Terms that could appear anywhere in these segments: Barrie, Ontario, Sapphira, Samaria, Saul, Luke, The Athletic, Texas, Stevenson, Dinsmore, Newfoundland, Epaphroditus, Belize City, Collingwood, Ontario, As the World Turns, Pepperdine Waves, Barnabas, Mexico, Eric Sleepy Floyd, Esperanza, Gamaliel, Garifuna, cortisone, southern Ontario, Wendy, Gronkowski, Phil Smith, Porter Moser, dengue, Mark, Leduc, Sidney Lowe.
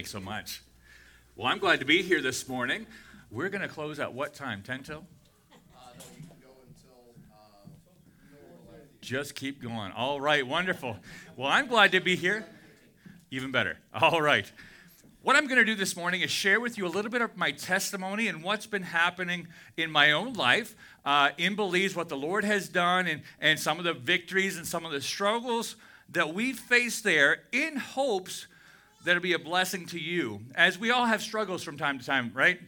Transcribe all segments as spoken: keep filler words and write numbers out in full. Thanks so much. Well, I'm glad to be here this morning. We're going to close at what time? ten till? Just keep going. All right, wonderful. Well, I'm glad to be here. Even better. All right. What I'm going to do this morning is share with you a little bit of my testimony and what's been happening in my own life uh, in Belize, what the Lord has done, and, and some of the victories and some of the struggles that we face there in hopes that it'll be a blessing to you. As we all have struggles from time to time, right?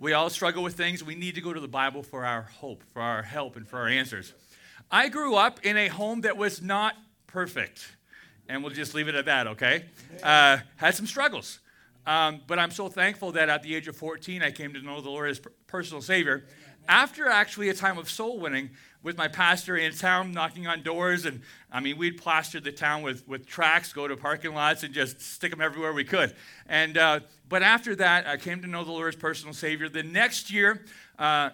We all struggle with things. We need to go to the Bible for our hope, for our help, and for our answers. I grew up in a home that was not perfect, and we'll just leave it at that, okay? Uh, had some struggles, um, but I'm so thankful that at the age of fourteen, I came to know the Lord as personal Savior after actually a time of soul winning with my pastor in town, knocking on doors, and I mean, we'd plaster the town with, with tracts, go to parking lots, and just stick them everywhere we could. And uh, but after that, I came to know the Lord as personal Savior. The next year, uh,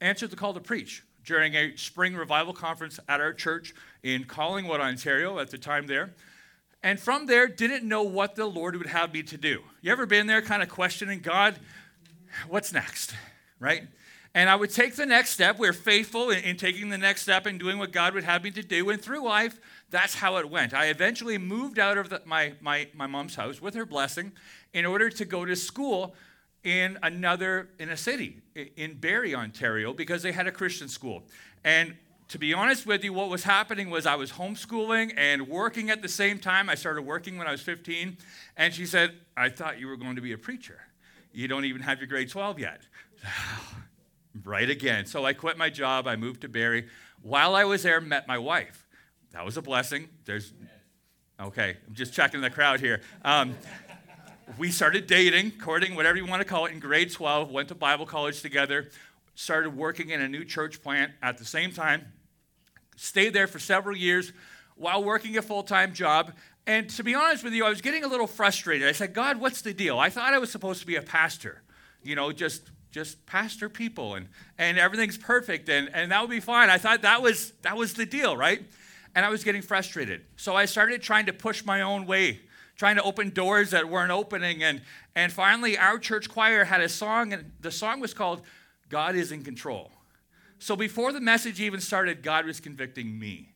answered the call to preach during a spring revival conference at our church in Collingwood, Ontario, at the time there. And from there, didn't know what the Lord would have me to do. You ever been there kind of questioning God, what's next, right? And I would take the next step. We're faithful in, in taking the next step and doing what God would have me to do. And through life, that's how it went. I eventually moved out of the, my, my, my mom's house with her blessing in order to go to school in another, in a city, in Barrie, Ontario, because they had a Christian school. And to be honest with you, what was happening was I was homeschooling and working at the same time. I started working when I was fifteen, and she said, I thought you were going to be a preacher. You don't even have your grade twelve yet. Right again. So I quit my job. I moved to Barrie. While I was there, met my wife. That was a blessing. There's, okay, I'm just checking the crowd here. Um, We started dating, courting, whatever you want to call it, in grade twelve, went to Bible college together, started working in a new church plant at the same time, stayed there for several years while working a full-time job. And to be honest with you, I was getting a little frustrated. I said, God, what's the deal? I thought I was supposed to be a pastor, you know, just just pastor people and, and everything's perfect and, and that would be fine. I thought that was that was the deal, right? And I was getting frustrated. So I started trying to push my own way, trying to open doors that weren't opening. And and finally, our church choir had a song, and the song was called, God is in Control. So before the message even started, God was convicting me.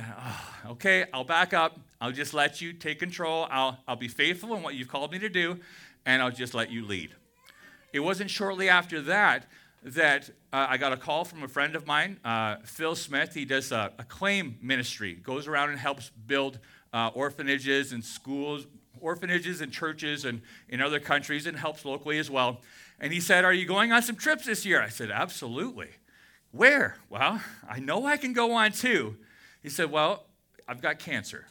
Oh, okay, I'll back up. I'll just let you take control. I'll, I'll be faithful in what you've called me to do, and I'll just let you lead. It wasn't shortly after that that uh, I got a call from a friend of mine, uh, Phil Smith. He does a, a claim ministry, goes around and helps build Uh, orphanages and schools, orphanages and churches and in other countries, and helps locally as well. And he said, are you going on some trips this year? I said, absolutely. Where? Well, I know I can go on too. He said, well, I've got cancer.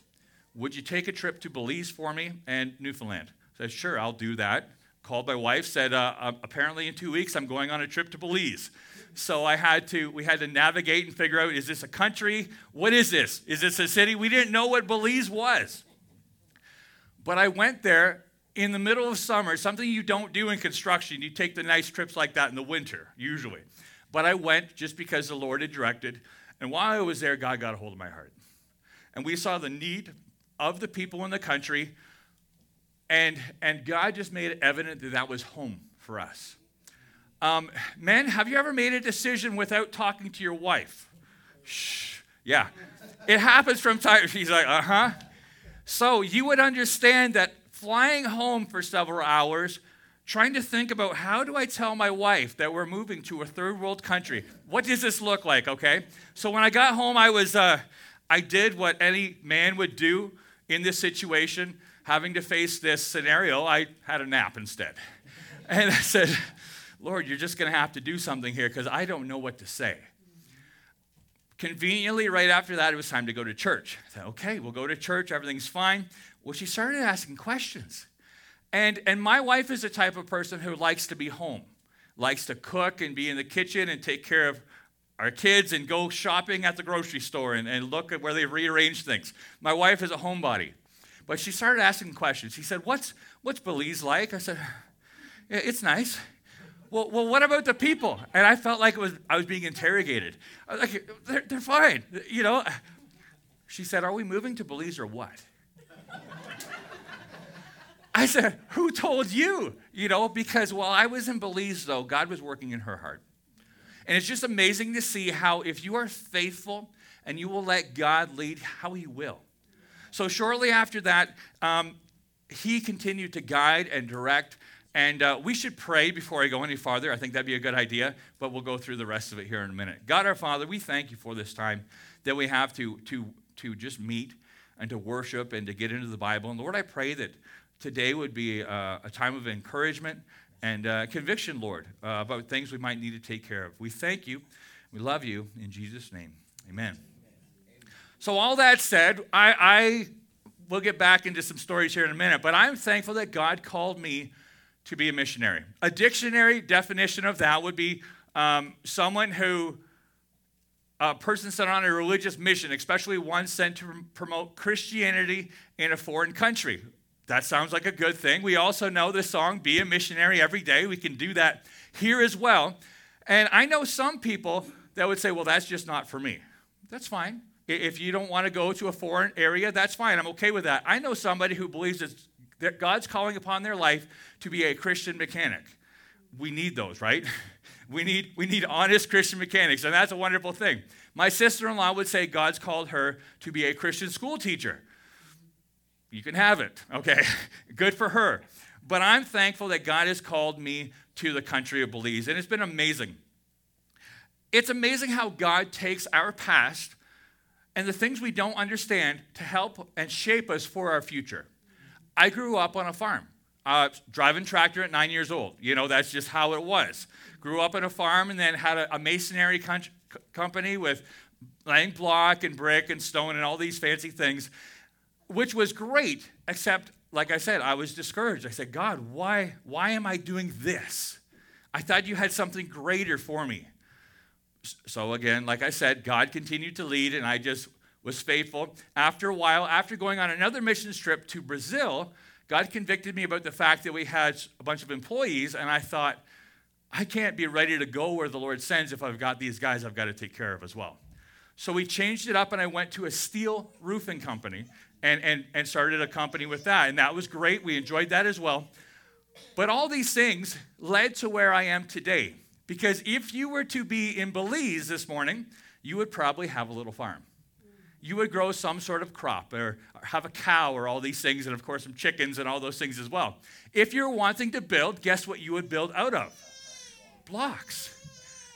Would you take a trip to Belize for me and Newfoundland? I said, sure, I'll do that. Called my wife, said, uh, apparently in two weeks I'm going on a trip to Belize. So I had to, we had to navigate and figure out, is this a country? What is this? Is this a city? We didn't know what Belize was. But I went there in the middle of summer, something you don't do in construction. You take the nice trips like that in the winter, usually. But I went just because the Lord had directed. And while I was there, God got a hold of my heart. And we saw the need of the people in the country. And, and God just made it evident that that was home for us. Um, men, have you ever made a decision without talking to your wife? Shh. Yeah. It happens from time to time. She's like, uh-huh. So you would understand that flying home for several hours, trying to think about how do I tell my wife that we're moving to a third world country? What does this look like, okay? So when I got home, I was, uh, I did what any man would do in this situation, having to face this scenario. I had a nap instead. And I said, Lord, you're just going to have to do something here because I don't know what to say. Conveniently, right after that, it was time to go to church. I said, okay, we'll go to church. Everything's fine. Well, she started asking questions. And, and my wife is the type of person who likes to be home, likes to cook and be in the kitchen and take care of our kids and go shopping at the grocery store and, and look at where they've rearranged things. My wife is a homebody. But she started asking questions. She said, what's, what's Belize like? I said, yeah, it's nice. Well, well, what about the people? And I felt like it was I was being interrogated. I was like, they're, they're fine, you know. She said, are we moving to Belize or what? I said, who told you? You know, because while I was in Belize, though, God was working in her heart. And it's just amazing to see how if you are faithful and you will let God lead, how he will. So shortly after that, um, he continued to guide and direct. And uh, we should pray before I go any farther. I think that'd be a good idea, but we'll go through the rest of it here in a minute. God, our Father, we thank you for this time that we have to, to, to just meet and to worship and to get into the Bible. And Lord, I pray that today would be uh, a time of encouragement and uh, conviction, Lord, uh, about things we might need to take care of. We thank you. We love you. In Jesus' name, amen. So all that said, I, I we'll get back into some stories here in a minute, but I'm thankful that God called me to be a missionary. A dictionary definition of that would be um, someone who, a person sent on a religious mission, especially one sent to promote Christianity in a foreign country. That sounds like a good thing. We also know the song, Be a Missionary Every Day. We can do that here as well. And I know some people that would say, well, that's just not for me. That's fine. If you don't want to go to a foreign area, that's fine. I'm okay with that. I know somebody who believes it's, that God's calling upon their life to be a Christian mechanic. We need those, right? We need we need honest Christian mechanics, and that's a wonderful thing. My sister-in-law would say God's called her to be a Christian school teacher. You can have it, okay? Good for her. But I'm thankful that God has called me to the country of Belize, and it's been amazing. It's amazing how God takes our past and the things we don't understand to help and shape us for our future. I grew up on a farm, uh, driving tractor at nine years old. You know, that's just how it was. Grew up on a farm and then had a, a masonry con- company with laying block and brick and stone and all these fancy things, which was great, except, like I said, I was discouraged. I said, God, why, why am I doing this? I thought you had something greater for me. So again, like I said, God continued to lead, and I just was faithful. After a while, after going on another missions trip to Brazil, God convicted me about the fact that we had a bunch of employees, and I thought, I can't be ready to go where the Lord sends if I've got these guys I've got to take care of as well. So we changed it up, and I went to a steel roofing company, And, and and started a company with that. And that was great. We enjoyed that as well. But all these things led to where I am today. Because if you were to be in Belize this morning, you would probably have a little farm. You would grow some sort of crop or, or have a cow or all these things. And, of course, some chickens and all those things as well. If you're wanting to build, guess what you would build out of? Blocks.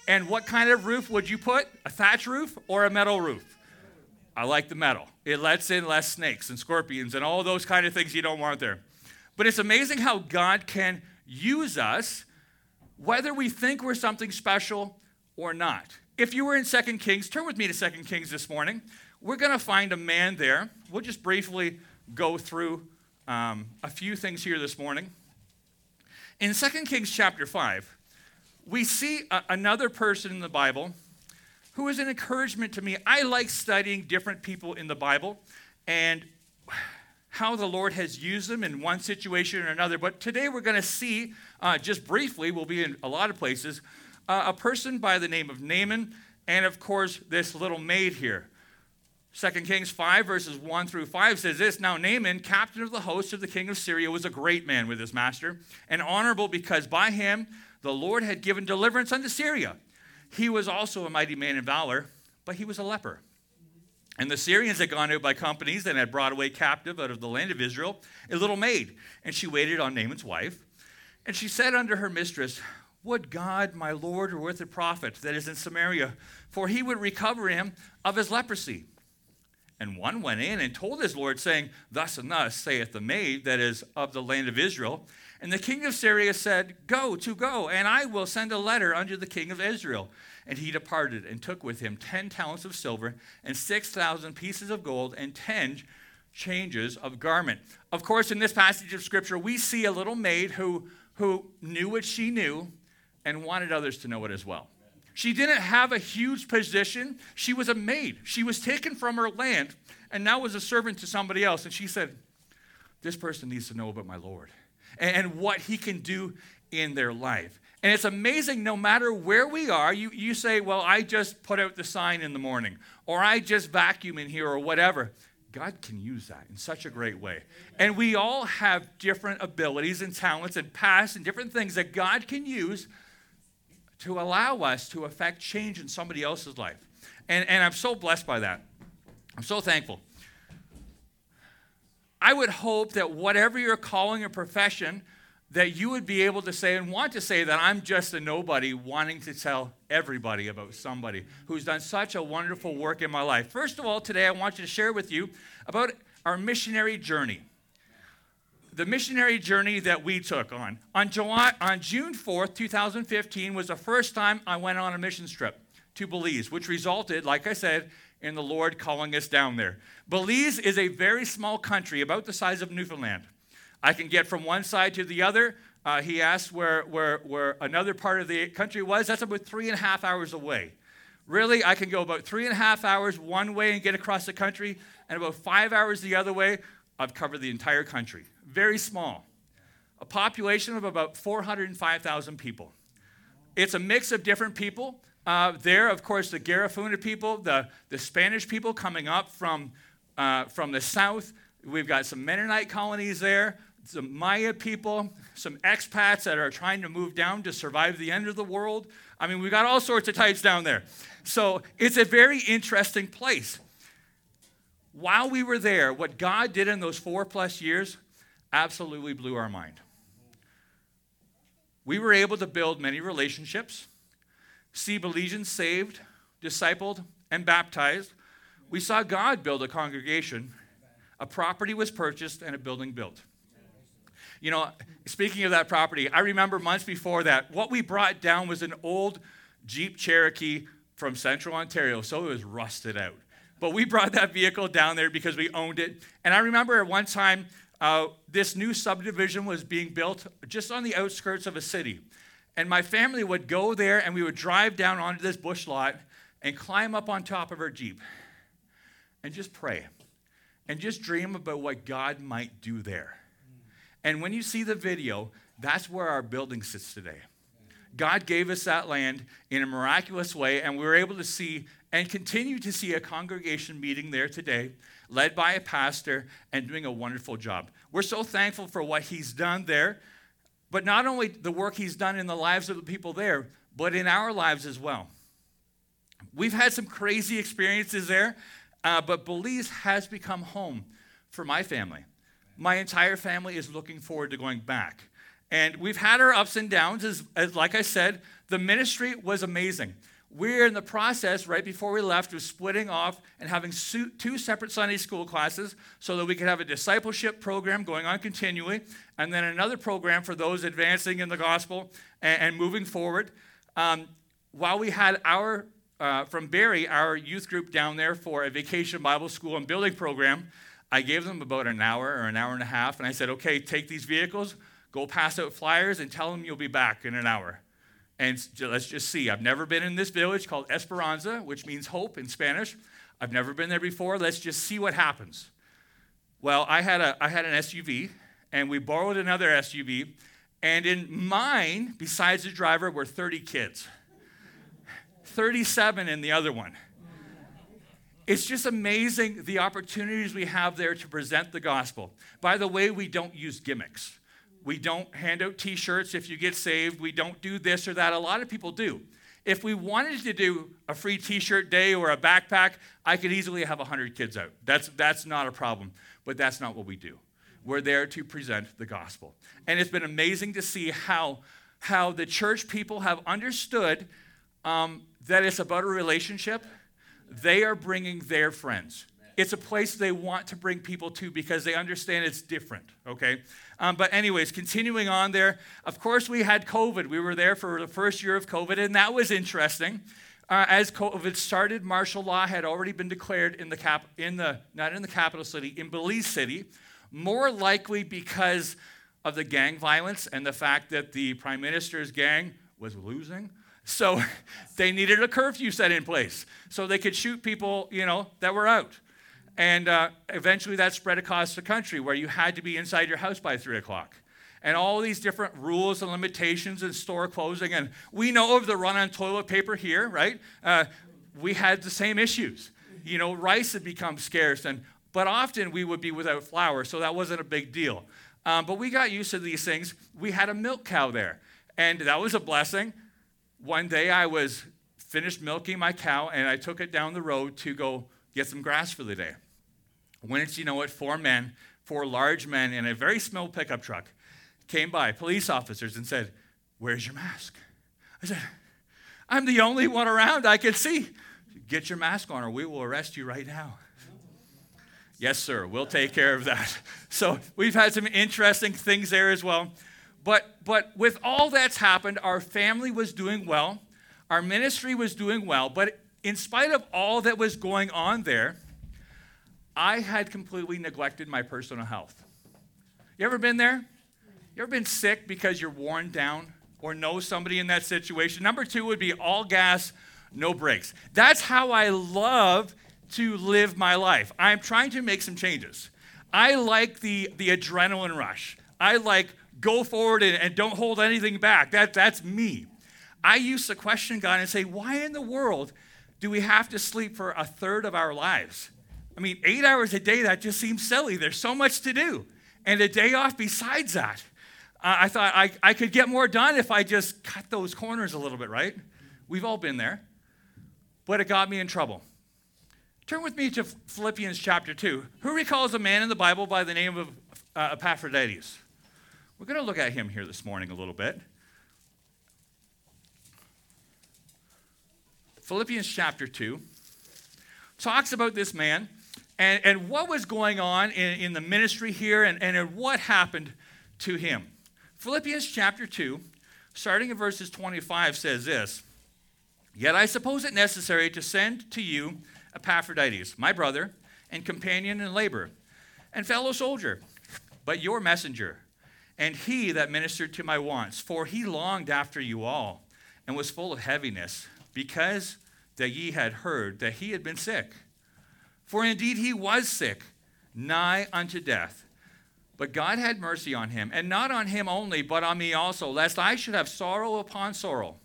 And what kind of roof would you put? A thatch roof or a metal roof? I like the metal. It lets in less snakes and scorpions and all those kind of things you don't want there. But it's amazing how God can use us, whether we think we're something special or not. If you were in Second Kings, turn with me to Second Kings this morning. We're going to find a man there. We'll just briefly go through um, a few things here this morning. In Second Kings chapter five, we see a- another person in the Bible who is an encouragement to me. I like studying different people in the Bible and how the Lord has used them in one situation or another. But today we're going to see, uh, just briefly, we'll be in a lot of places, uh, a person by the name of Naaman and, of course, this little maid here. Second Kings five, verses one through five says this, Now Naaman, captain of the host of the king of Syria, was a great man with his master, and honorable because by him the Lord had given deliverance unto Syria. He was also a mighty man in valor, but he was a leper. And the Syrians had gone out by companies and had brought away captive out of the land of Israel a little maid. And she waited on Naaman's wife. And she said unto her mistress, Would God, my Lord, were with a prophet that is in Samaria, for he would recover him of his leprosy. And one went in and told his Lord, saying, Thus and thus saith the maid that is of the land of Israel. And the king of Syria said, Go to go, and I will send a letter unto the king of Israel. And he departed and took with him ten talents of silver and six thousand pieces of gold and ten changes of garment. Of course, in this passage of Scripture, we see a little maid who, who knew what she knew and wanted others to know it as well. She didn't have a huge position. She was a maid. She was taken from her land and now was a servant to somebody else. And she said, This person needs to know about my Lord and what he can do in their life. And it's amazing, no matter where we are, you, you say, well, I just put out the sign in the morning, or I just vacuum in here, or whatever. God can use that in such a great way. And we all have different abilities and talents and pasts and different things that God can use to allow us to affect change in somebody else's life. And, and I'm so blessed by that. I'm so thankful. I would hope that whatever your calling or profession, that you would be able to say and want to say that I'm just a nobody wanting to tell everybody about somebody who's done such a wonderful work in my life. First of all, today I want you to share with you about our missionary journey. The missionary journey that we took on. On, July, on June fourth, twenty fifteen was the first time I went on a missions trip to Belize, which resulted, like I said, in the Lord calling us down there. Belize is a very small country, about the size of Newfoundland. I can get from one side to the other. Uh, he asked where, where, where another part of the country was. That's about three and a half hours away. Really, I can go about three and a half hours one way and get across the country, and about five hours the other way, I've covered the entire country. Very small. A population of about four hundred five thousand people. It's a mix of different people. Uh, there, of course, the Garifuna people, the, the Spanish people coming up from, uh, from the south. We've got some Mennonite colonies there. Some Maya people, some expats that are trying to move down to survive the end of the world. I mean, we've got all sorts of types down there. So it's a very interesting place. While we were there, what God did in those four plus years absolutely blew our mind. We were able to build many relationships, see Belizeans saved, discipled, and baptized. We saw God build a congregation. A property was purchased and a building built. You know, speaking of that property, I remember months before that, what we brought down was an old Jeep Cherokee from central Ontario, so it was rusted out. But we brought that vehicle down there because we owned it. And I remember at one time, uh, this new subdivision was being built just on the outskirts of a city. And my family would go there and we would drive down onto this bush lot and climb up on top of our Jeep and just pray and just dream about what God might do there. And when you see the video, that's where our building sits today. God gave us that land in a miraculous way, and we were able to see and continue to see a congregation meeting there today, led by a pastor and doing a wonderful job. We're so thankful for what he's done there, but not only the work he's done in the lives of the people there, but in our lives as well. We've had some crazy experiences there, uh, but Belize has become home for my family. My entire family is looking forward to going back. And we've had our ups and downs. As, as like I said, the ministry was amazing. We're in the process, right before we left, of splitting off and having two separate Sunday school classes so that we could have a discipleship program going on continually, and then another program for those advancing in the gospel and, and moving forward. Um, while we had our, uh, from Barrie, our youth group down there for a vacation Bible school and building program, I gave them about an hour or an hour and a half, and I said, okay, take these vehicles, go pass out flyers, and tell them you'll be back in an hour. And let's just see. I've never been in this village called Esperanza, which means hope in Spanish. I've never been there before. Let's just see what happens. Well, I had a I had an S U V, and we borrowed another S U V, and in mine, besides the driver, were thirty kids. thirty-seven in the other one. It's just amazing the opportunities we have there to present the gospel. By the way, we don't use gimmicks. We don't hand out T-shirts if you get saved. We don't do this or that. A lot of people do. If we wanted to do a free T-shirt day or a backpack, I could easily have one hundred kids out. That's, that's not a problem, but that's not what we do. We're there to present the gospel. And it's been amazing to see how, how the church people have understood um, that it's about a relationship. They are bringing their friends. It's a place they want to bring people to because they understand it's different, okay? Um, but anyways, continuing on there, of course we had COVID. We were there for the first year of COVID, and that was interesting. Uh, as COVID started, martial law had already been declared in the cap, in the not in the capital city, in Belize City, more likely because of the gang violence and the fact that the prime minister's gang was losing. So they needed a curfew set in place so they could shoot people, you know, that were out. And uh, eventually that spread across the country where you had to be inside your house by three o'clock. And all these different rules and limitations and store closing. And we know of the run on toilet paper here, right? Uh, we had the same issues. You know, rice had become scarce and But often we would be without flour, so that wasn't a big deal. Um, but we got used to these things. We had a milk cow there, and that was a blessing. One day I was finished milking my cow, and I took it down the road to go get some grass for the day. When it's, you know what, four men, four large men in a very small pickup truck came by, police officers, and said, "Where's your mask?" I said, "I'm the only one around I can see." "Get your mask on or we will arrest you right now." "Yes, sir, we'll take care of that." So we've had some interesting things there as well. But but with all that's happened, our family was doing well. Our ministry was doing well. But in spite of all that was going on there, I had completely neglected my personal health. You ever been there? You ever been sick because you're worn down or know somebody in that situation? Number two would be all gas, no breaks. That's how I love to live my life. I'm trying to make some changes. I like the, the adrenaline rush. I like go forward and, and don't hold anything back. That, that's me. I used to question God and say, why in the world do we have to sleep for a third of our lives? I mean, eight hours a day, that just seems silly. There's so much to do. And a day off besides that. Uh, I thought I, I could get more done if I just cut those corners a little bit, right? We've all been there. But it got me in trouble. Turn with me to Philippians chapter two. Who recalls a man in the Bible by the name of uh, Epaphroditus? We're going to look at him here this morning a little bit. Philippians chapter two talks about this man and, and what was going on in, in the ministry here and, and what happened to him. Philippians chapter two, starting in verses twenty-five, says this, "Yet I suppose it necessary to send to you Epaphroditus, my brother and companion in labor and fellow soldier, but your messenger, and he that ministered to my wants, for he longed after you all and was full of heaviness, because that ye had heard that he had been sick. For indeed he was sick, nigh unto death. But God had mercy on him, and not on him only, but on me also, lest I should have sorrow upon sorrow.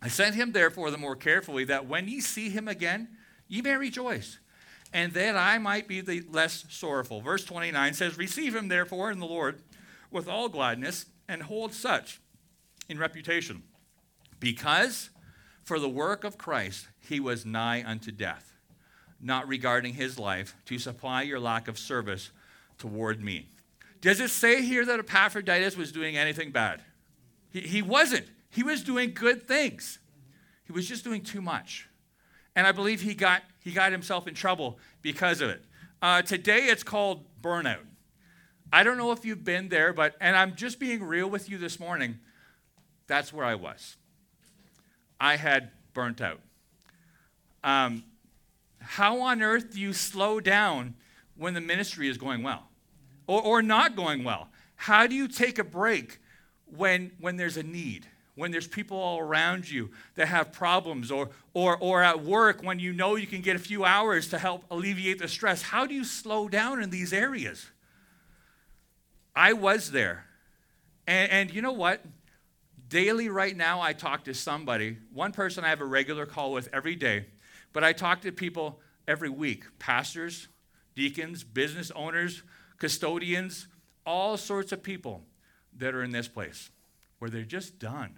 I sent him therefore the more carefully, that when ye see him again, ye may rejoice, and that I might be the less sorrowful." Verse twenty-nine says, "Receive him therefore in the Lord with all gladness, and hold such in reputation, because for the work of Christ he was nigh unto death, not regarding his life, to supply your lack of service toward me." Does it say here that Epaphroditus was doing anything bad? He, he wasn't. He was doing good things. He was just doing too much. And I believe he got he got himself in trouble because of it. Uh, today it's called burnout. I don't know if you've been there, but and I'm just being real with you this morning. That's where I was. I had burnt out. Um, how on earth do you slow down when the ministry is going well or, or not going well? How do you take a break when when there's a need? When there's people all around you that have problems, or, or, or at work when you know you can get a few hours to help alleviate the stress, how do you slow down in these areas? I was there. And, and you know what? Daily right now I talk to somebody. One person I have a regular call with every day, but I talk to people every week. Pastors, deacons, business owners, custodians, all sorts of people that are in this place where they're just done.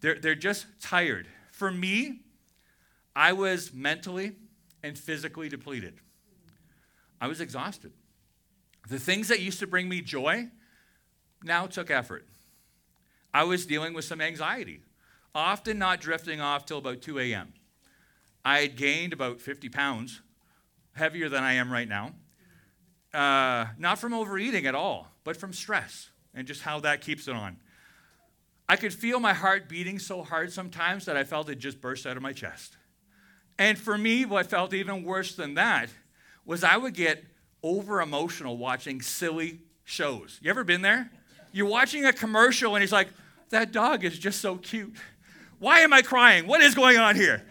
They're, they're just tired. For me, I was mentally and physically depleted. I was exhausted. The things that used to bring me joy now took effort. I was dealing with some anxiety, often not drifting off till about two a.m. I had gained about fifty pounds, heavier than I am right now, uh, not from overeating at all, but from stress and just how that keeps it on. I could feel my heart beating so hard sometimes that I felt it just burst out of my chest. And for me, what felt even worse than that was I would get over-emotional watching silly shows. You ever been there? You're watching a commercial and he's like, "That dog is just so cute. Why am I crying? What is going on here?"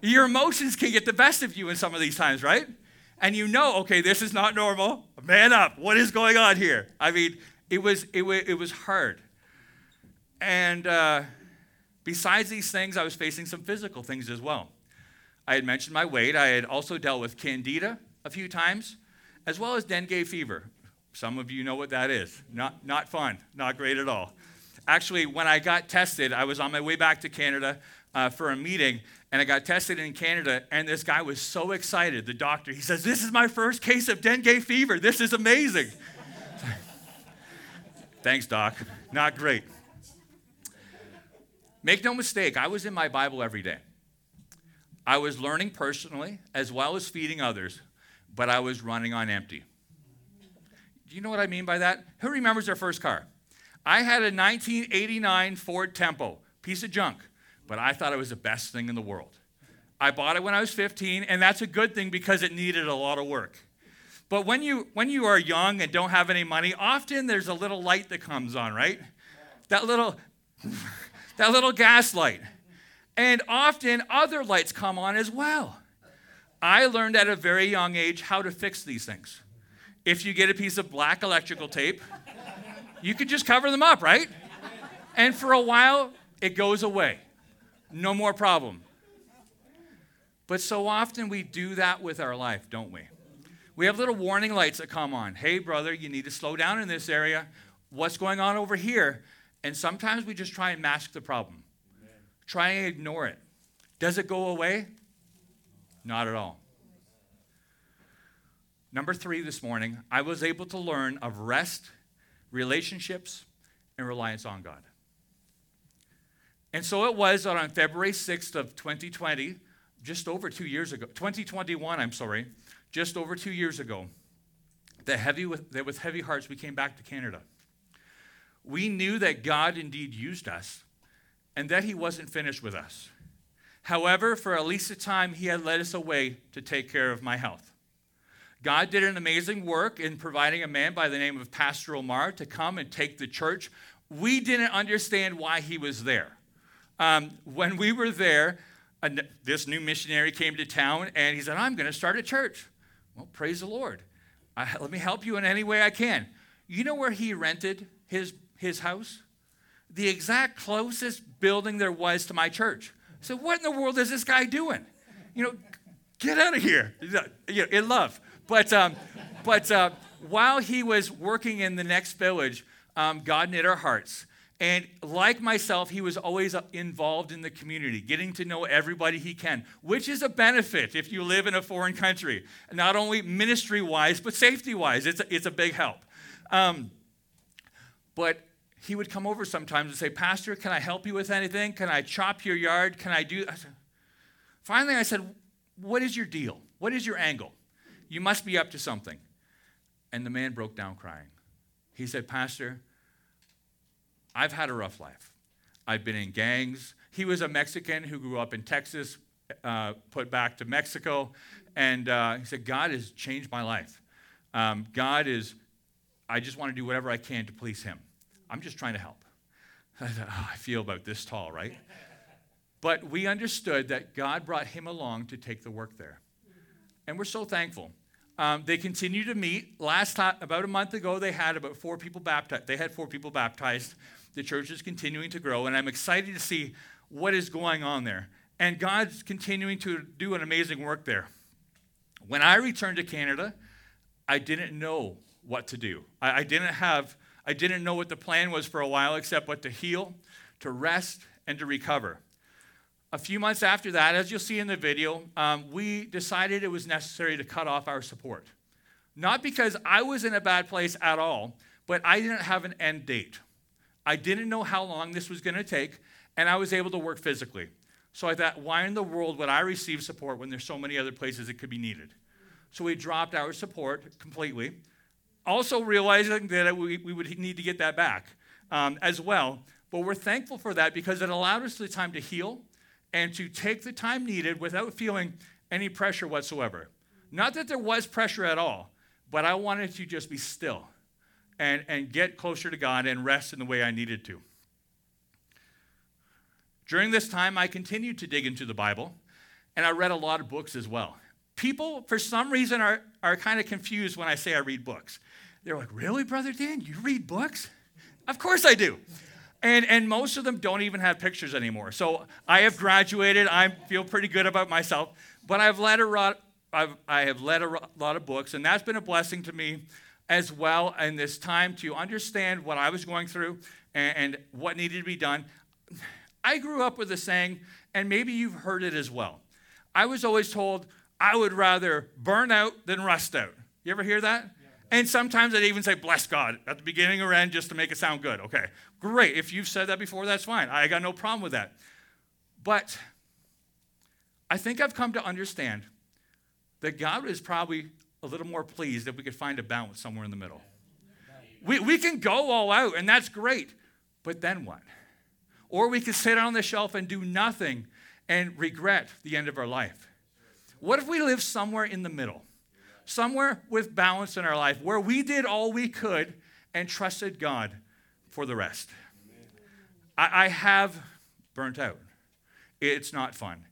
Your emotions can get the best of you in some of these times, right? And you know, okay, this is not normal. Man up. What is going on here? I mean, it was it was, it was hard. And uh, besides these things, I was facing some physical things as well. I had mentioned my weight. I had also dealt with candida, a few times, as well as dengue fever. Some of you know what that is. Not not fun, not great at all. Actually, when I got tested, I was on my way back to Canada uh, for a meeting, and I got tested in Canada, and this guy was so excited, the doctor, he says, "This is my first case of dengue fever. This is amazing." Thanks, doc. Not great. Make no mistake, I was in my Bible every day. I was learning personally as well as feeding others, but I was running on empty. Do you know what I mean by that? Who remembers their first car? I had a nineteen eighty-nine Ford Tempo, piece of junk, but I thought it was the best thing in the world. I bought it when I was fifteen, and that's a good thing because it needed a lot of work. But when you when you are young and don't have any money, often there's a little light that comes on, right? That little that little gas light. And often other lights come on as well. I learned at a very young age how to fix these things. If you get a piece of black electrical tape, you could just cover them up, right? And for a while, it goes away. No more problem. But so often we do that with our life, don't we? We have little warning lights that come on. Hey, brother, you need to slow down in this area. What's going on over here? And sometimes we just try and mask the problem. Amen. Try and ignore it. Does it go away? Not at all. Number three this morning, I was able to learn of rest, relationships, and reliance on God. And so it was that on February sixth of twenty twenty, just over two years ago, twenty twenty-one, I'm sorry, just over two years ago, that, heavy with, that with heavy hearts we came back to Canada. We knew that God indeed used us and that he wasn't finished with us. However, for at least a time, he had led us away to take care of my health. God did an amazing work in providing a man by the name of Pastor Omar to come and take the church. We didn't understand why he was there. Um, when we were there, And this new missionary came to town, and he said, "I'm going to start a church." Well, praise the Lord. Uh, let me help you in any way I can. You know where he rented his his house? The exact closest building there was to my church. So what in the world is this guy doing? You know, get out of here. You know, in love. But um, but uh, while he was working in the next village, um, God knit our hearts. And like myself, he was always involved in the community, getting to know everybody he can, which is a benefit if you live in a foreign country, not only ministry-wise, but safety-wise. It's a, it's a big help. Um, but he would come over sometimes and say, "Pastor, can I help you with anything? Can I chop your yard? Can I do?" I said, finally, I said, "What is your deal? What is your angle? You must be up to something." And the man broke down crying. He said, "Pastor, I've had a rough life. I've been in gangs." He was a Mexican who grew up in Texas, uh, put back to Mexico. And uh, he said, "God has changed my life. Um, God is, I just want to do whatever I can to please him. I'm just trying to help." I thought, oh, I feel about this tall, right? But we understood that God brought him along to take the work there. And we're so thankful. Um, they continue to meet. Last time, about a month ago, they had about four people baptized. They had four people baptized. The church is continuing to grow, and I'm excited to see what is going on there. And God's continuing to do an amazing work there. When I returned to Canada, I didn't know what to do. I, I didn't have, I didn't know what the plan was for a while, except what to heal, to rest, and to recover. A few months after that, as you'll see in the video, um, we decided it was necessary to cut off our support. Not because I was in a bad place at all, but I didn't have an end date. I didn't know how long this was going to take, and I was able to work physically. So I thought, why in the world would I receive support when there's so many other places it could be needed? So we dropped our support completely, also realizing that we, we would need to get that back um, as well. But we're thankful for that because it allowed us the time to heal and to take the time needed without feeling any pressure whatsoever. Not that there was pressure at all, but I wanted to just be still and, and get closer to God and rest in the way I needed to. During this time, I continued to dig into the Bible, and I read a lot of books as well. People, for some reason, are, are kind of confused when I say I read books. They're like, "Really, Brother Dan, you read books?" Of course I do. And and most of them don't even have pictures anymore. So I have graduated. I feel pretty good about myself. But I've read a, lot, I've, I have led a lot of books, and that's been a blessing to me as well in this time to understand what I was going through and, and what needed to be done. I grew up with a saying, and maybe you've heard it as well. I was always told I would rather burn out than rust out. You ever hear that? Yeah. And sometimes I'd even say, bless God, at the beginning or end just to make it sound good. Okay, great. If you've said that before, that's fine. I got no problem with that. But I think I've come to understand that God is probably a little more pleased if we could find a balance somewhere in the middle. We we can go all out, and that's great, but then what? Or we could sit on the shelf and do nothing and regret the end of our life. What if we live somewhere in the middle, somewhere with balance in our life, where we did all we could and trusted God for the rest? I, I have burnt out. It's not fun.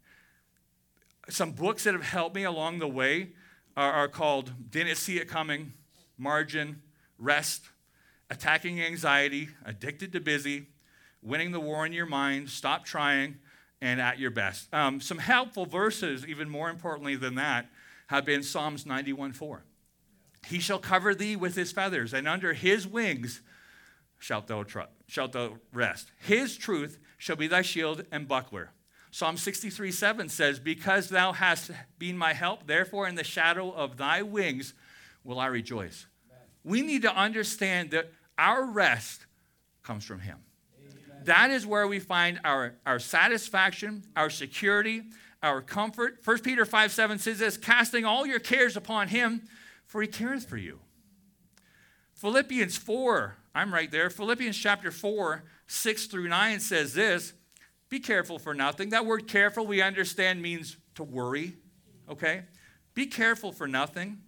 Some books that have helped me along the way are, are called Didn't See It Coming, Margin, Rest, Attacking Anxiety, Addicted to Busy, Winning the War in Your Mind, Stop Trying, and At Your Best. Um, some helpful verses, even more importantly than that, have been Psalms ninety-one four. He shall cover thee with his feathers, and under his wings shalt thou, tr- shalt thou rest. His truth shall be thy shield and buckler. Psalm sixty-three seven says, because thou hast been my help, therefore in the shadow of thy wings will I rejoice. Amen. We need to understand that our rest comes from him. Amen. That is where we find our, our satisfaction, our security, our comfort. First Peter five seven says this, casting all your cares upon him, for he careth for you. Philippians four, I'm right there. Philippians chapter four, six through nine says this, be careful for nothing. That word careful, we understand, means to worry, okay? Be careful for nothing,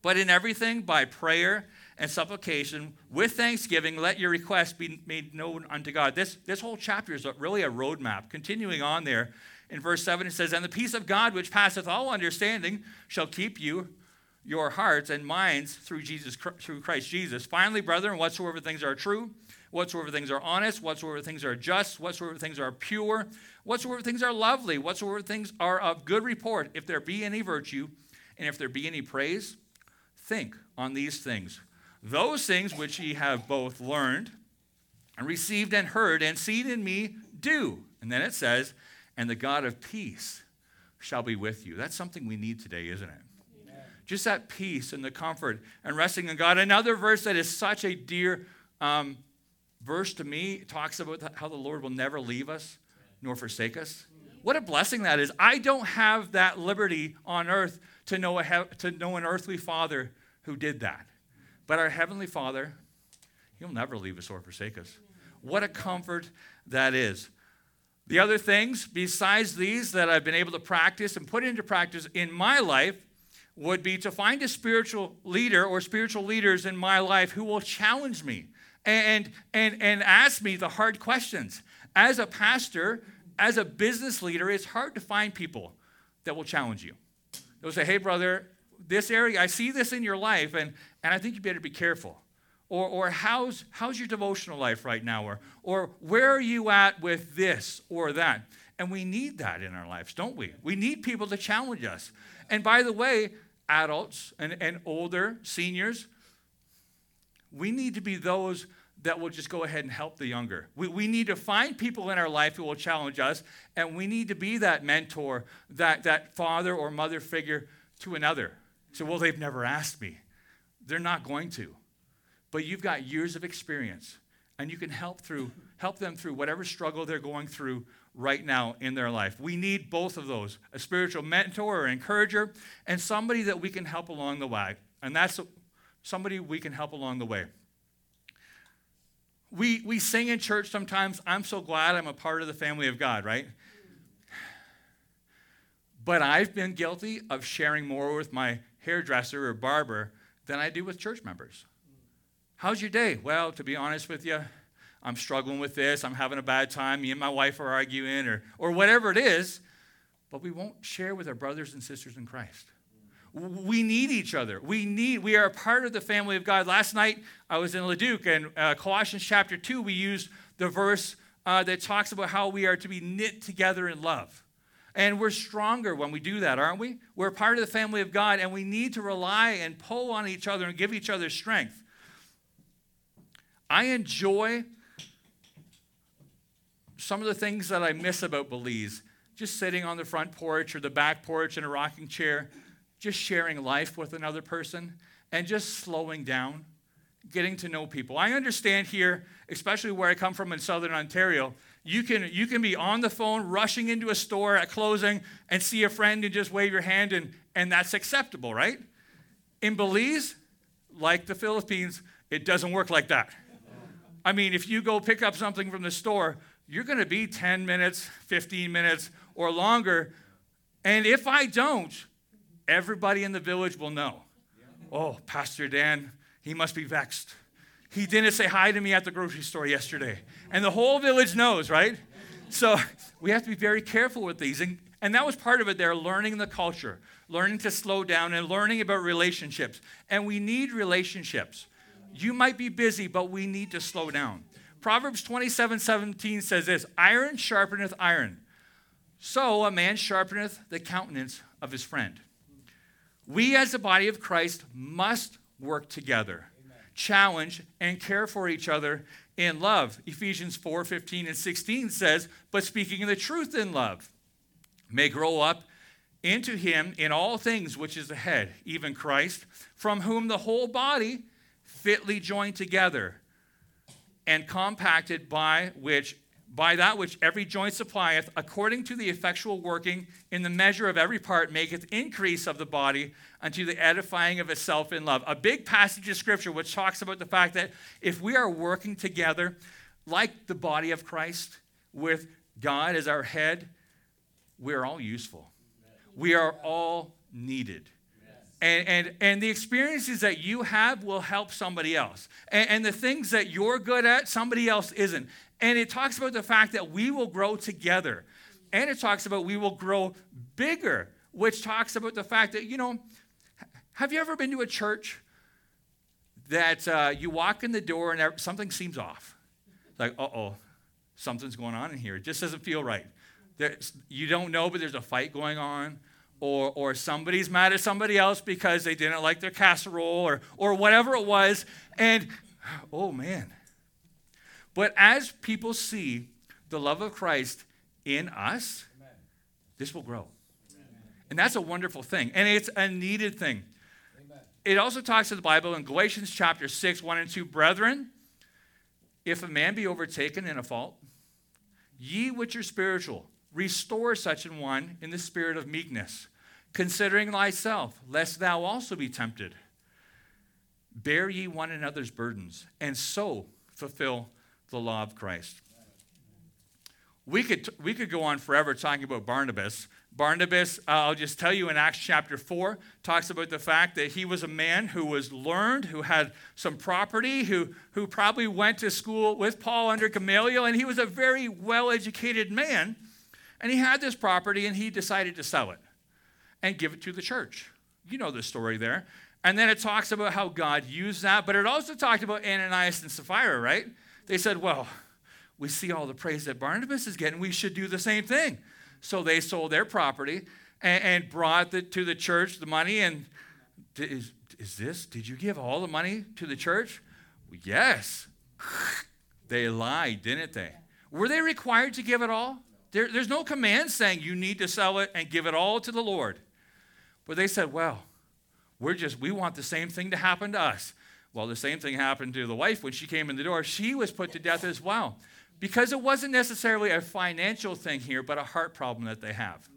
but in everything by prayer and supplication, with thanksgiving, let your requests be made known unto God. This, this whole chapter is really a roadmap. Continuing on there, in verse seven, it says, and the peace of God, which passeth all understanding, shall keep you, your hearts and minds through Jesus, through Christ Jesus. Finally, brethren, whatsoever things are true, whatsoever things are honest, whatsoever things are just, whatsoever things are pure, whatsoever things are lovely, whatsoever things are of good report, if there be any virtue, and if there be any praise, think on these things. Those things which ye have both learned, and received, and heard, and seen in me, do. And then it says, and the God of peace shall be with you. That's something we need today, isn't it? Amen. Just that peace and the comfort and resting in God. Another verse that is such a dear um, verse to me talks about how the Lord will never leave us nor forsake us. What a blessing that is. I don't have that liberty on earth to know, a, to know an earthly father who did that. But our heavenly Father, he'll never leave us or forsake us. What a comfort that is. The other things besides these that I've been able to practice and put into practice in my life would be to find a spiritual leader or spiritual leaders in my life who will challenge me and, and, and ask me the hard questions. As a pastor, as a business leader, it's hard to find people that will challenge you. They'll say, hey, brother, this area, I see this in your life, and, and I think you better be careful. Or, or how's, how's your devotional life right now? Or, or where are you at with this or that? And we need that in our lives, don't we? We need people to challenge us. And by the way, adults and, and older seniors, we need to be those that will just go ahead and help the younger. We, we need to find people in our life who will challenge us, and we need to be that mentor, that, that father or mother figure to another. So, well, they've never asked me. They're not going to. But you've got years of experience, and you can help through help them through whatever struggle they're going through right now in their life. We need both of those, a spiritual mentor or encourager, and somebody that we can help along the way. And that's somebody we can help along the way. We we sing in church sometimes, I'm so glad I'm a part of the family of God, right? But I've been guilty of sharing more with my hairdresser or barber than I do with church members. How's your day? Well, to be honest with you, I'm struggling with this. I'm having a bad time. Me and my wife are arguing or, or whatever it is. But we won't share with our brothers and sisters in Christ. We need each other. We need. We are a part of the family of God. Last night, I was in Leduc, and uh, Colossians chapter two, we used the verse uh, that talks about how we are to be knit together in love. And we're stronger when we do that, aren't we? We're part of the family of God, and we need to rely and pull on each other and give each other strength. I enjoy some of the things that I miss about Belize. Just sitting on the front porch or the back porch in a rocking chair, just sharing life with another person, and just slowing down, getting to know people. I understand here, especially where I come from in southern Ontario, you can you can be on the phone, rushing into a store at closing, and see a friend and just wave your hand, and, and that's acceptable, right? In Belize, like the Philippines, it doesn't work like that. I mean, if you go pick up something from the store, you're going to be ten minutes, fifteen minutes, or longer. And if I don't, everybody in the village will know. Oh, Pastor Dan, he must be vexed. He didn't say hi to me at the grocery store yesterday. And the whole village knows, right? So we have to be very careful with these. And, and that was part of it there, learning the culture, learning to slow down and learning about relationships. And we need relationships. You might be busy, but we need to slow down. Proverbs twenty-seven seventeen says this, iron sharpeneth iron, so a man sharpeneth the countenance of his friend. We as the body of Christ must work together, amen, challenge and care for each other in love. Ephesians four fifteen and sixteen says, but speaking the truth in love may grow up into him in all things which is the head, even Christ, from whom the whole body fitly joined together, and compacted by which, by that which every joint supplieth, according to the effectual working in the measure of every part, maketh increase of the body unto the edifying of itself in love. A big passage of Scripture which talks about the fact that if we are working together, like the body of Christ, with God as our head, we're all useful. We are all needed. And, and and the experiences that you have will help somebody else. And, and the things that you're good at, somebody else isn't. And it talks about the fact that we will grow together. And it talks about we will grow bigger, which talks about the fact that, you know, have you ever been to a church that uh, you walk in the door and something seems off? Like, uh-oh, something's going on in here. It just doesn't feel right. There's, you don't know, but there's a fight going on. Or, or somebody's mad at somebody else because they didn't like their casserole, or, or whatever it was. And, oh, man. But as people see the love of Christ in us, amen, this will grow. Amen. And that's a wonderful thing. And it's a needed thing. Amen. It also talks in the Bible in Galatians chapter six, one and two, brethren, if a man be overtaken in a fault, ye which are spiritual, restore such an one in the spirit of meekness, considering thyself, lest thou also be tempted. Bear ye one another's burdens, and so fulfill the law of Christ. We could we could go on forever talking about Barnabas. Barnabas, uh, I'll just tell you in Acts chapter four, talks about the fact that he was a man who was learned, who had some property, who, who probably went to school with Paul under Gamaliel, and he was a very well-educated man. And he had this property, and he decided to sell it and give it to the church. You know the story there. And then it talks about how God used that, but it also talked about Ananias and Sapphira, right? They said, well, we see all the praise that Barnabas is getting. We should do the same thing. So they sold their property and, and brought the, to the church the money. And is, is this, did you give all the money to the church? Well, yes. They lied, didn't they? Were they required to give it all? There, there's no command saying you need to sell it and give it all to the Lord. But they said, well, we're just, we want the same thing to happen to us. Well, the same thing happened to the wife when she came in the door. She was put to death as well. Because it wasn't necessarily a financial thing here, but a heart problem that they have.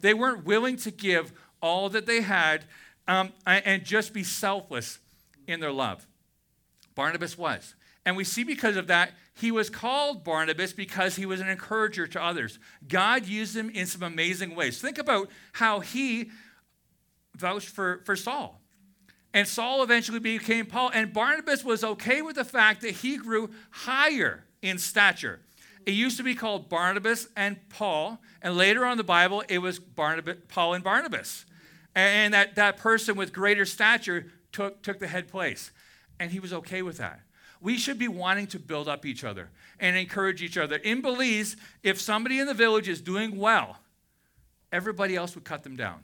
They weren't willing to give all that they had um, and just be selfless in their love. Barnabas was. And we see because of that, he was called Barnabas because he was an encourager to others. God used him in some amazing ways. Think about how he vouched for, for Saul. And Saul eventually became Paul. And Barnabas was okay with the fact that he grew higher in stature. It used to be called Barnabas and Paul. And later on in the Bible, it was Barnabas, Paul and Barnabas. And that, that person with greater stature took, took the head place. And he was okay with that. We should be wanting to build up each other and encourage each other. In Belize, if somebody in the village is doing well, everybody else would cut them down.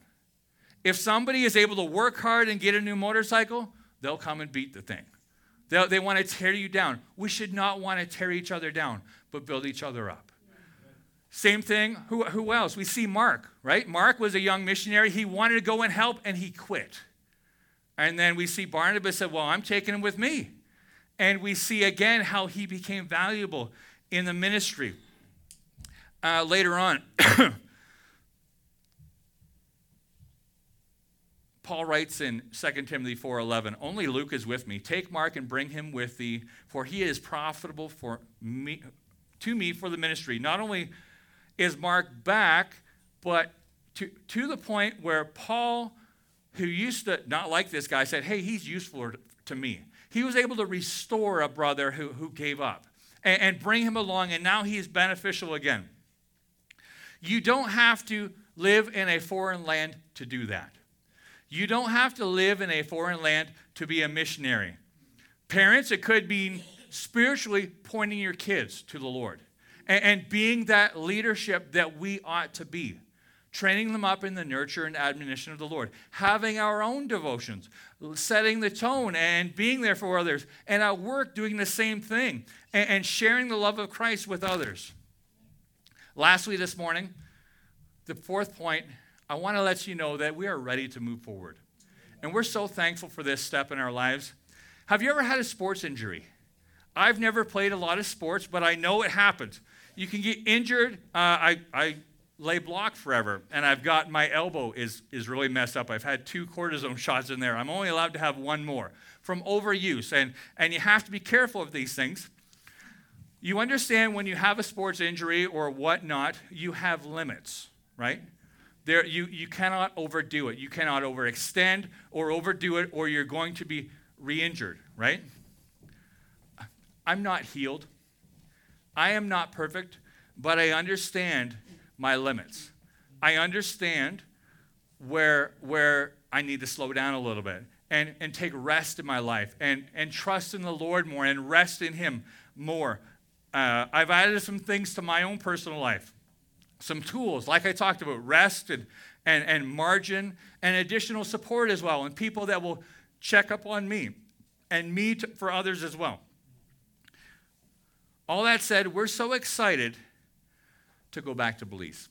If somebody is able to work hard and get a new motorcycle, they'll come and beat the thing. They'll, they want to tear you down. We should not want to tear each other down, but build each other up. Same thing, who, who else? We see Mark, right? Mark was a young missionary. He wanted to go and help, and he quit. And then we see Barnabas said, well, I'm taking him with me. And we see again how he became valuable in the ministry. Uh, later on, Paul writes in Second Timothy four eleven, only Luke is with me. Take Mark and bring him with thee, for he is profitable for me, to me for the ministry. Not only is Mark back, but to, to the point where Paul, who used to not like this guy, said, hey, he's useful to me. He was able to restore a brother who, who gave up and, and bring him along, and now he is beneficial again. You don't have to live in a foreign land to do that. You don't have to live in a foreign land to be a missionary. Parents, it could be spiritually pointing your kids to the Lord and, and being that leadership that we ought to be, training them up in the nurture and admonition of the Lord, having our own devotions, setting the tone and being there for others, and at work doing the same thing and, and sharing the love of Christ with others. Lastly, this morning, the fourth point, I want to let you know that we are ready to move forward. And we're so thankful for this step in our lives. Have you ever had a sports injury? I've never played a lot of sports, but I know it happens. You can get injured. Uh, I, I lay blocked forever, and I've got my elbow is, is really messed up. I've had two cortisone shots in there. I'm only allowed to have one more from overuse, and, and you have to be careful of these things. You understand when you have a sports injury or whatnot, you have limits, right? There, you, you cannot overdo it. You cannot overextend or overdo it, or you're going to be re-injured, right? I'm not healed. I am not perfect, but I understand my limits. I understand where, where I need to slow down a little bit and, and take rest in my life and, and trust in the Lord more and rest in Him more. Uh, I've added some things to my own personal life. Some tools, like I talked about, rest and, and, and margin and additional support as well, and people that will check up on me and me to, for others as well. All that said, we're so excited to go back to Belize.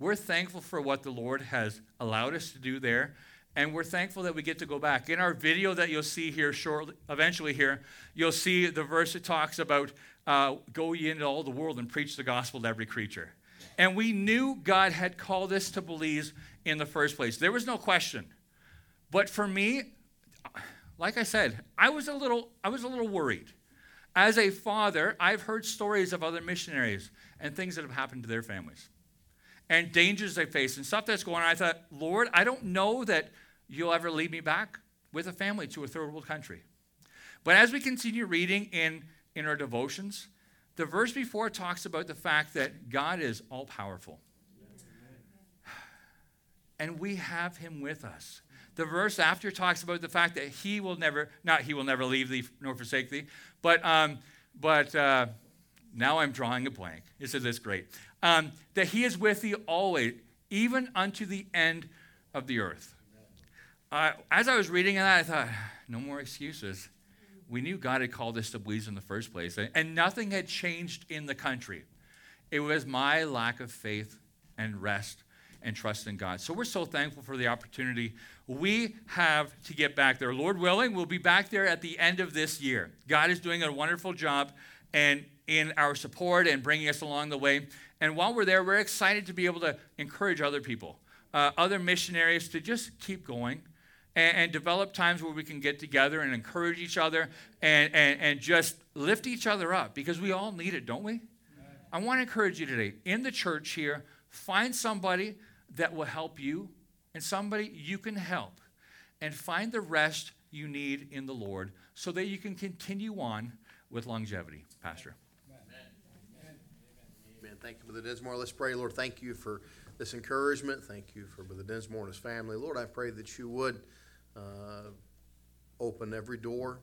We're thankful for what the Lord has allowed us to do there, and we're thankful that we get to go back. In our video that you'll see here shortly, eventually here, you'll see the verse that talks about, uh, go ye into all the world and preach the gospel to every creature. And we knew God had called us to Belize in the first place. There was no question. But for me, like I said, I was a little, I was a little worried. As a father, I've heard stories of other missionaries and things that have happened to their families and dangers they face and stuff that's going on. I thought, Lord, I don't know that you'll ever lead me back with a family to a third world country. But as we continue reading in, in our devotions, the verse before talks about the fact that God is all-powerful. And we have Him with us. The verse after talks about the fact that He will never, not He will never leave thee nor forsake thee, but um, but uh, now I'm drawing a blank. It says this great. Um, that He is with thee always, even unto the end of the earth. Uh, as I was reading that, I thought, no more excuses. We knew God had called us to Belize in the first place, and nothing had changed in the country. It was my lack of faith and rest and trust in God. So we're so thankful for the opportunity we have to get back there. Lord willing, we'll be back there at the end of this year. God is doing a wonderful job and in our support and bringing us along the way. And while we're there, we're excited to be able to encourage other people, uh, other missionaries to just keep going. And develop times where we can get together and encourage each other and, and, and just lift each other up, because we all need it, don't we? I want to encourage you today, in the church here, find somebody that will help you and somebody you can help, and find the rest you need in the Lord so that you can continue on with longevity. Pastor. Amen. Amen. Amen. Thank you, Brother Dinsmore. Let's pray. Lord, thank you for this encouragement. Thank you for Brother Dinsmore and his family. Lord, I pray that you would Uh, open every door,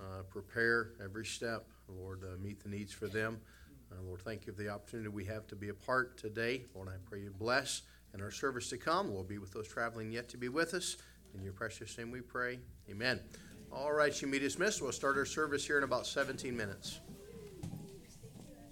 uh, prepare every step. Lord, uh, meet the needs for them. Uh, Lord, thank you for the opportunity we have to be a part today. Lord, I pray you bless and our service to come. We'll be with those traveling yet to be with us. In your precious name we pray. Amen. All right, you may be dismissed. We'll start our service here in about seventeen minutes.